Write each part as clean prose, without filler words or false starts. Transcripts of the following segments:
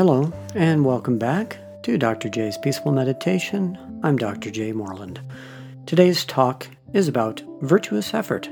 Hello, and welcome back to Dr. J's Peaceful Meditation. I'm Dr. J. Moreland. Today's talk is about virtuous effort,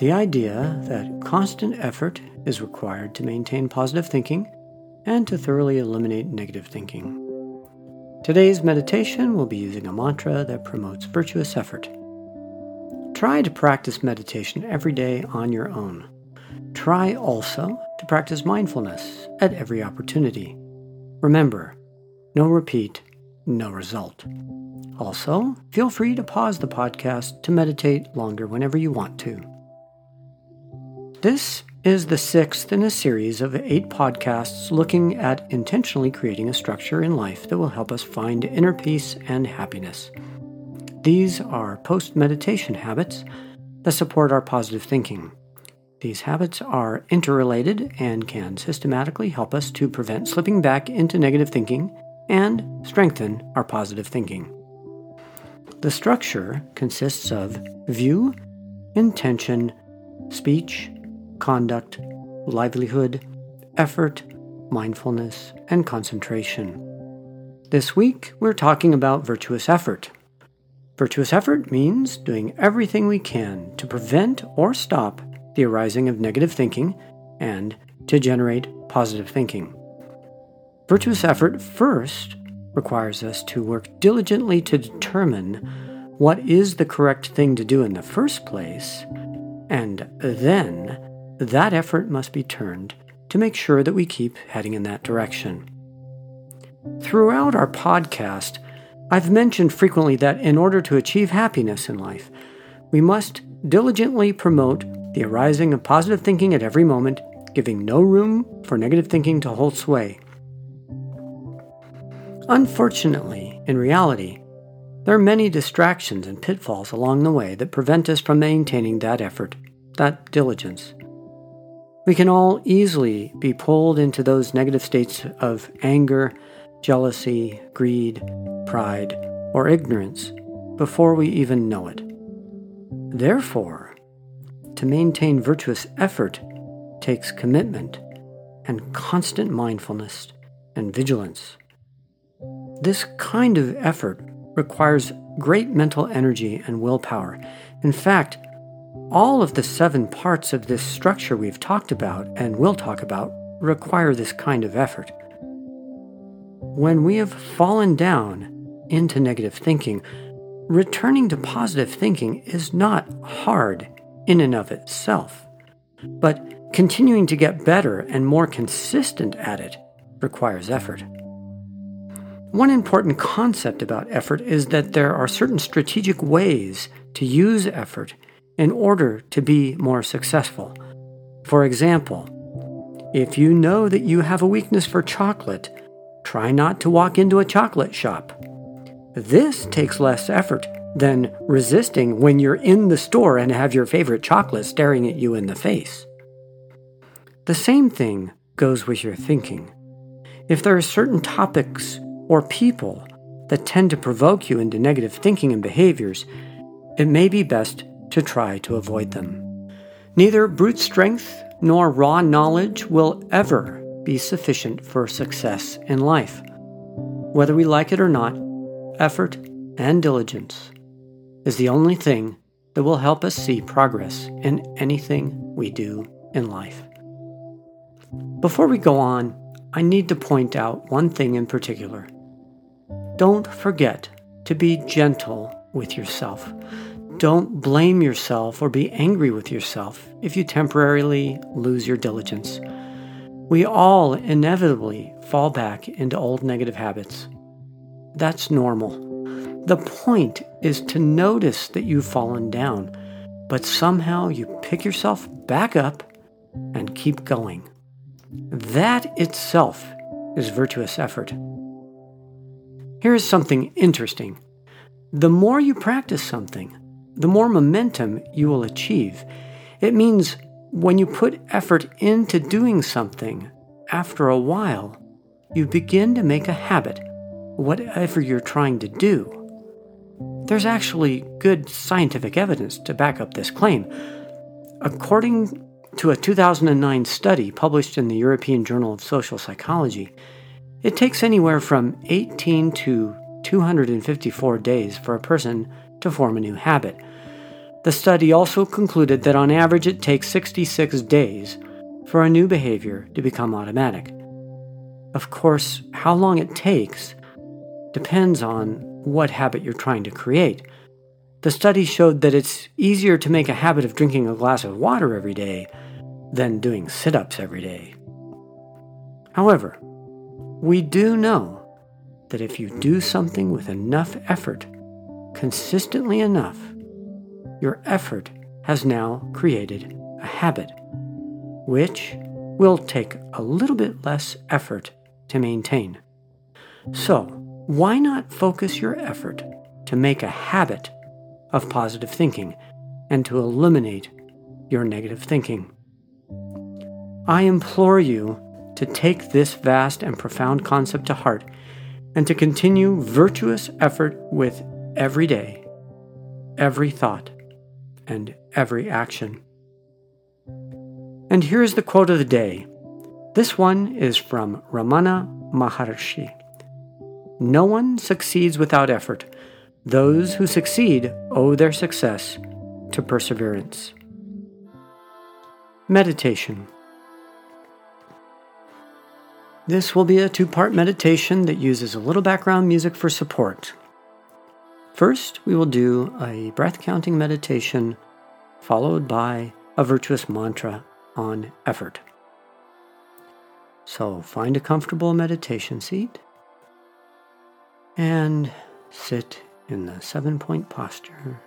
the idea that constant effort is required to maintain positive thinking and to thoroughly eliminate negative thinking. Today's meditation will be using a mantra that promotes virtuous effort. Try to practice meditation every day on your own. Try also to practice mindfulness at every opportunity. Remember, no repeat, no result. Also, feel free to pause the podcast to meditate longer whenever you want to. This is the sixth in a series of 8 podcasts looking at intentionally creating a structure in life that will help us find inner peace and happiness. These are post-meditation habits that support our positive thinking. These habits are interrelated and can systematically help us to prevent slipping back into negative thinking and strengthen our positive thinking. The structure consists of view, intention, speech, conduct, livelihood, effort, mindfulness, and concentration. This week, we're talking about virtuous effort. Virtuous effort means doing everything we can to prevent or stop the arising of negative thinking, and to generate positive thinking. Virtuous effort first requires us to work diligently to determine what is the correct thing to do in the first place, and then that effort must be turned to make sure that we keep heading in that direction. Throughout our podcast, I've mentioned frequently that in order to achieve happiness in life, we must diligently promote the arising of positive thinking at every moment, giving no room for negative thinking to hold sway. Unfortunately, in reality, there are many distractions and pitfalls along the way that prevent us from maintaining that effort, that diligence. We can all easily be pulled into those negative states of anger, jealousy, greed, pride, or ignorance before we even know it. Therefore, to maintain virtuous effort takes commitment and constant mindfulness and vigilance. This kind of effort requires great mental energy and willpower. In fact, all of the 7 parts of this structure we've talked about and will talk about require this kind of effort. When we have fallen down into negative thinking, returning to positive thinking is not hard in and of itself, but continuing to get better and more consistent at it requires effort. One important concept about effort is that there are certain strategic ways to use effort in order to be more successful. For example, if you know that you have a weakness for chocolate, try not to walk into a chocolate shop. This takes less effort than resisting when you're in the store and have your favorite chocolate staring at you in the face. The same thing goes with your thinking. If there are certain topics or people that tend to provoke you into negative thinking and behaviors, it may be best to try to avoid them. Neither brute strength nor raw knowledge will ever be sufficient for success in life. Whether we like it or not, effort and diligence is the only thing that will help us see progress in anything we do in life. Before we go on, I need to point out one thing in particular. Don't forget to be gentle with yourself. Don't blame yourself or be angry with yourself if you temporarily lose your diligence. We all inevitably fall back into old negative habits. That's normal. The point is to notice that you've fallen down, but somehow you pick yourself back up and keep going. That itself is virtuous effort. Here is something interesting. The more you practice something, the more momentum you will achieve. It means when you put effort into doing something, after a while, you begin to make a habit, whatever you're trying to do. There's actually good scientific evidence to back up this claim. According to a 2009 study published in the European Journal of Social Psychology, It takes anywhere from 18 to 254 days for a person to form a new habit. The study also concluded that on average it takes 66 days for a new behavior to become automatic. Of course, how long it takes depends on what habit you're trying to create. The study showed that it's easier to make a habit of drinking a glass of water every day than doing sit-ups every day. However, we do know that if you do something with enough effort, consistently enough, your effort has now created a habit, which will take a little bit less effort to maintain. So, why not focus your effort to make a habit of positive thinking and to eliminate your negative thinking? I implore you to take this vast and profound concept to heart and to continue virtuous effort with every day, every thought, and every action. And here is the quote of the day. This one is from Ramana Maharshi. No one succeeds without effort. Those who succeed owe their success to perseverance. Meditation. This will be a two-part meditation that uses a little background music for support. First, we will do a breath-counting meditation followed by a virtuous mantra on effort. So find a comfortable meditation seat and sit in the 7-point posture.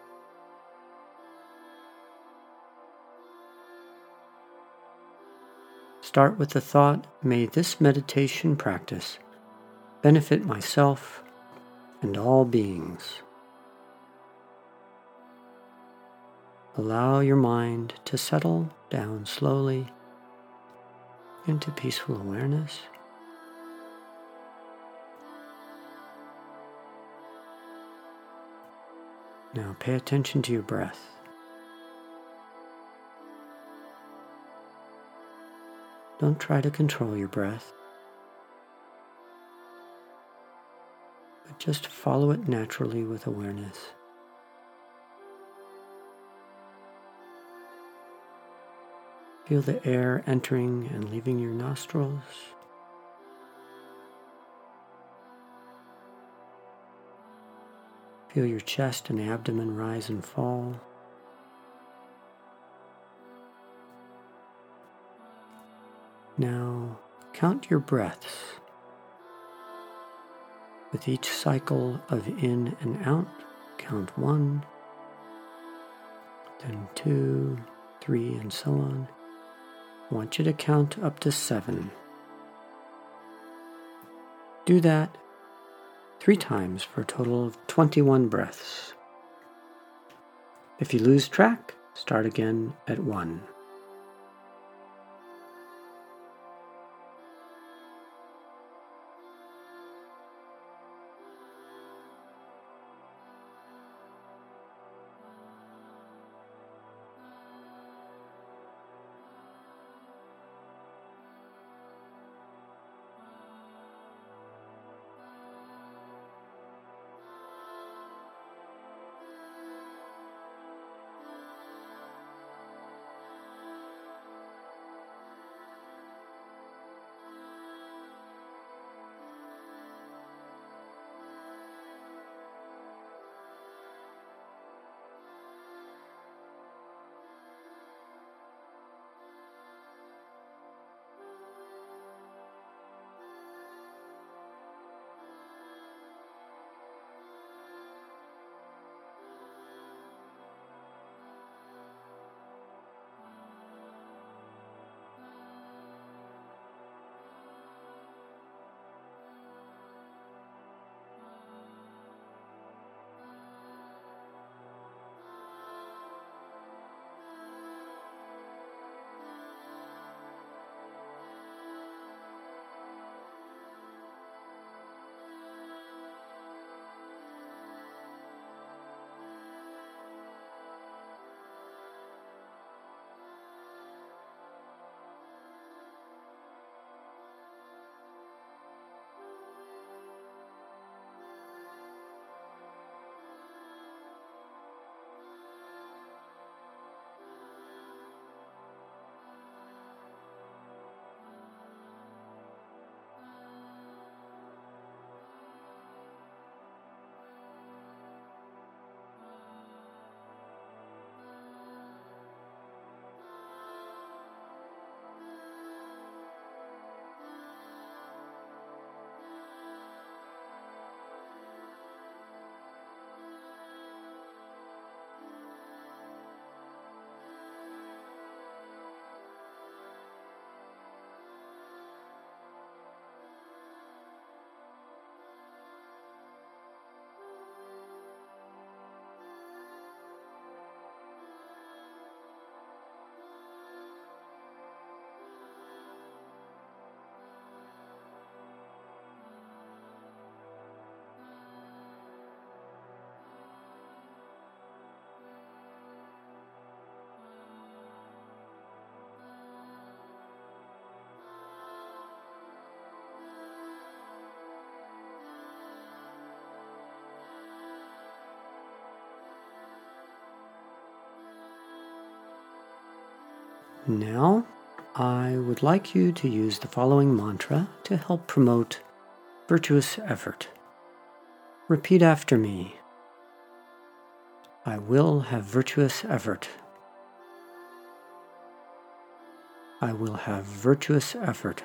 Start with the thought, may this meditation practice benefit myself and all beings. Allow your mind to settle down slowly into peaceful awareness. Now pay attention to your breath. Don't try to control your breath, but just follow it naturally with awareness. Feel the air entering and leaving your nostrils. Feel your chest and abdomen rise and fall. Now count your breaths. With each cycle of in and out, count 1, then 2, 3, and so on. I want you to count up to 7. Do that 3 times for a total of 21 breaths. If you lose track, start again at 1. Now, I would like you to use the following mantra to help promote virtuous effort. Repeat after me. I will have virtuous effort. I will have virtuous effort.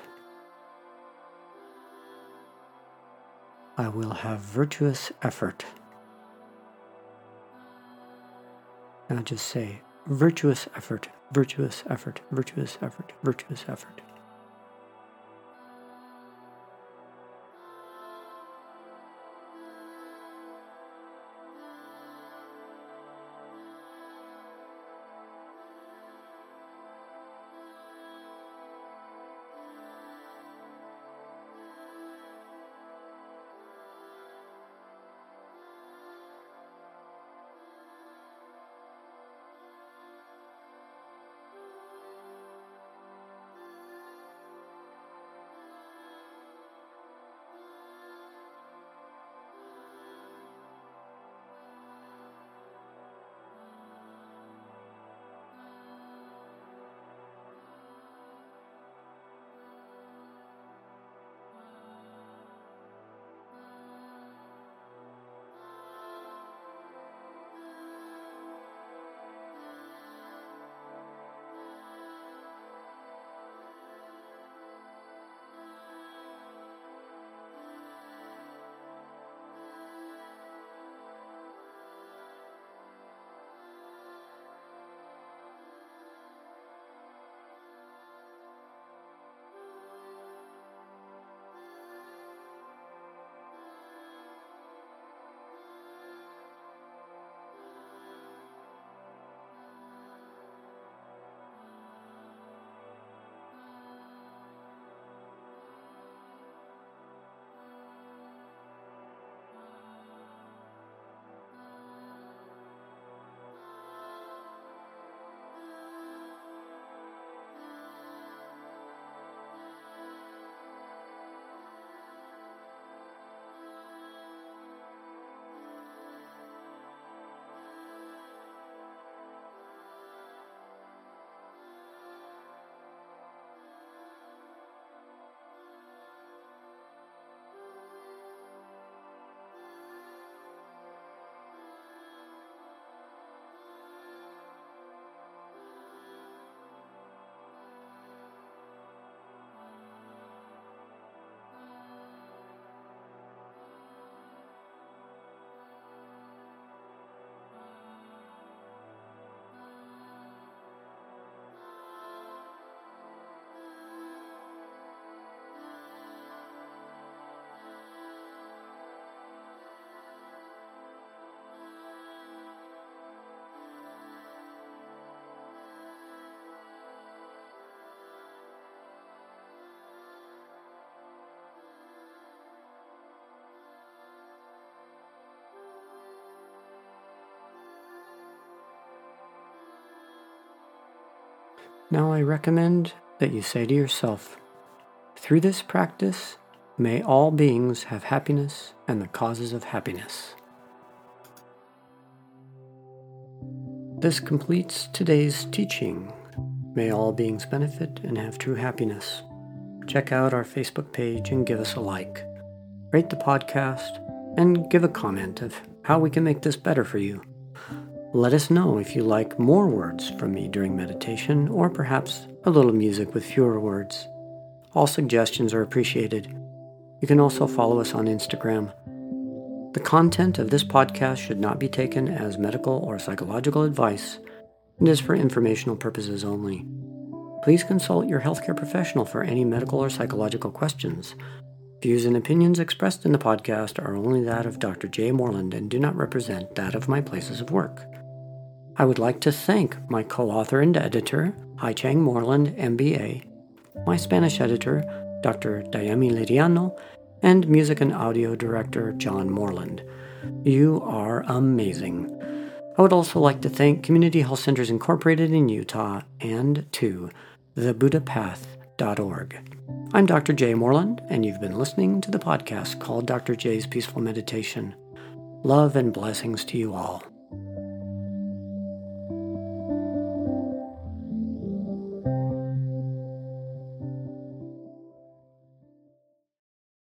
I will have virtuous effort. Now just say, virtuous effort, virtuous effort, virtuous effort, virtuous effort. Now I recommend that you say to yourself, through this practice, may all beings have happiness and the causes of happiness. This completes today's teaching. May all beings benefit and have true happiness. Check out our Facebook page and give us a like. Rate the podcast and give a comment of how we can make this better for you. Let us know if you like more words from me during meditation, or perhaps a little music with fewer words. All suggestions are appreciated. You can also follow us on Instagram. The content of this podcast should not be taken as medical or psychological advice and is for informational purposes only. Please consult your healthcare professional for any medical or psychological questions. Views and opinions expressed in the podcast are only that of Dr. J. Moreland and do not represent that of my places of work. I would like to thank my co-author and editor, Hai Chang Moreland, MBA, my Spanish editor, Dr. Dayami Liriano, and music and audio director, John Moreland. You are amazing. I would also like to thank Community Health Centers Incorporated in Utah and to thebuddhapath.org. I'm Dr. J. Moreland, and you've been listening to the podcast called Dr. J's Peaceful Meditation. Love and blessings to you all.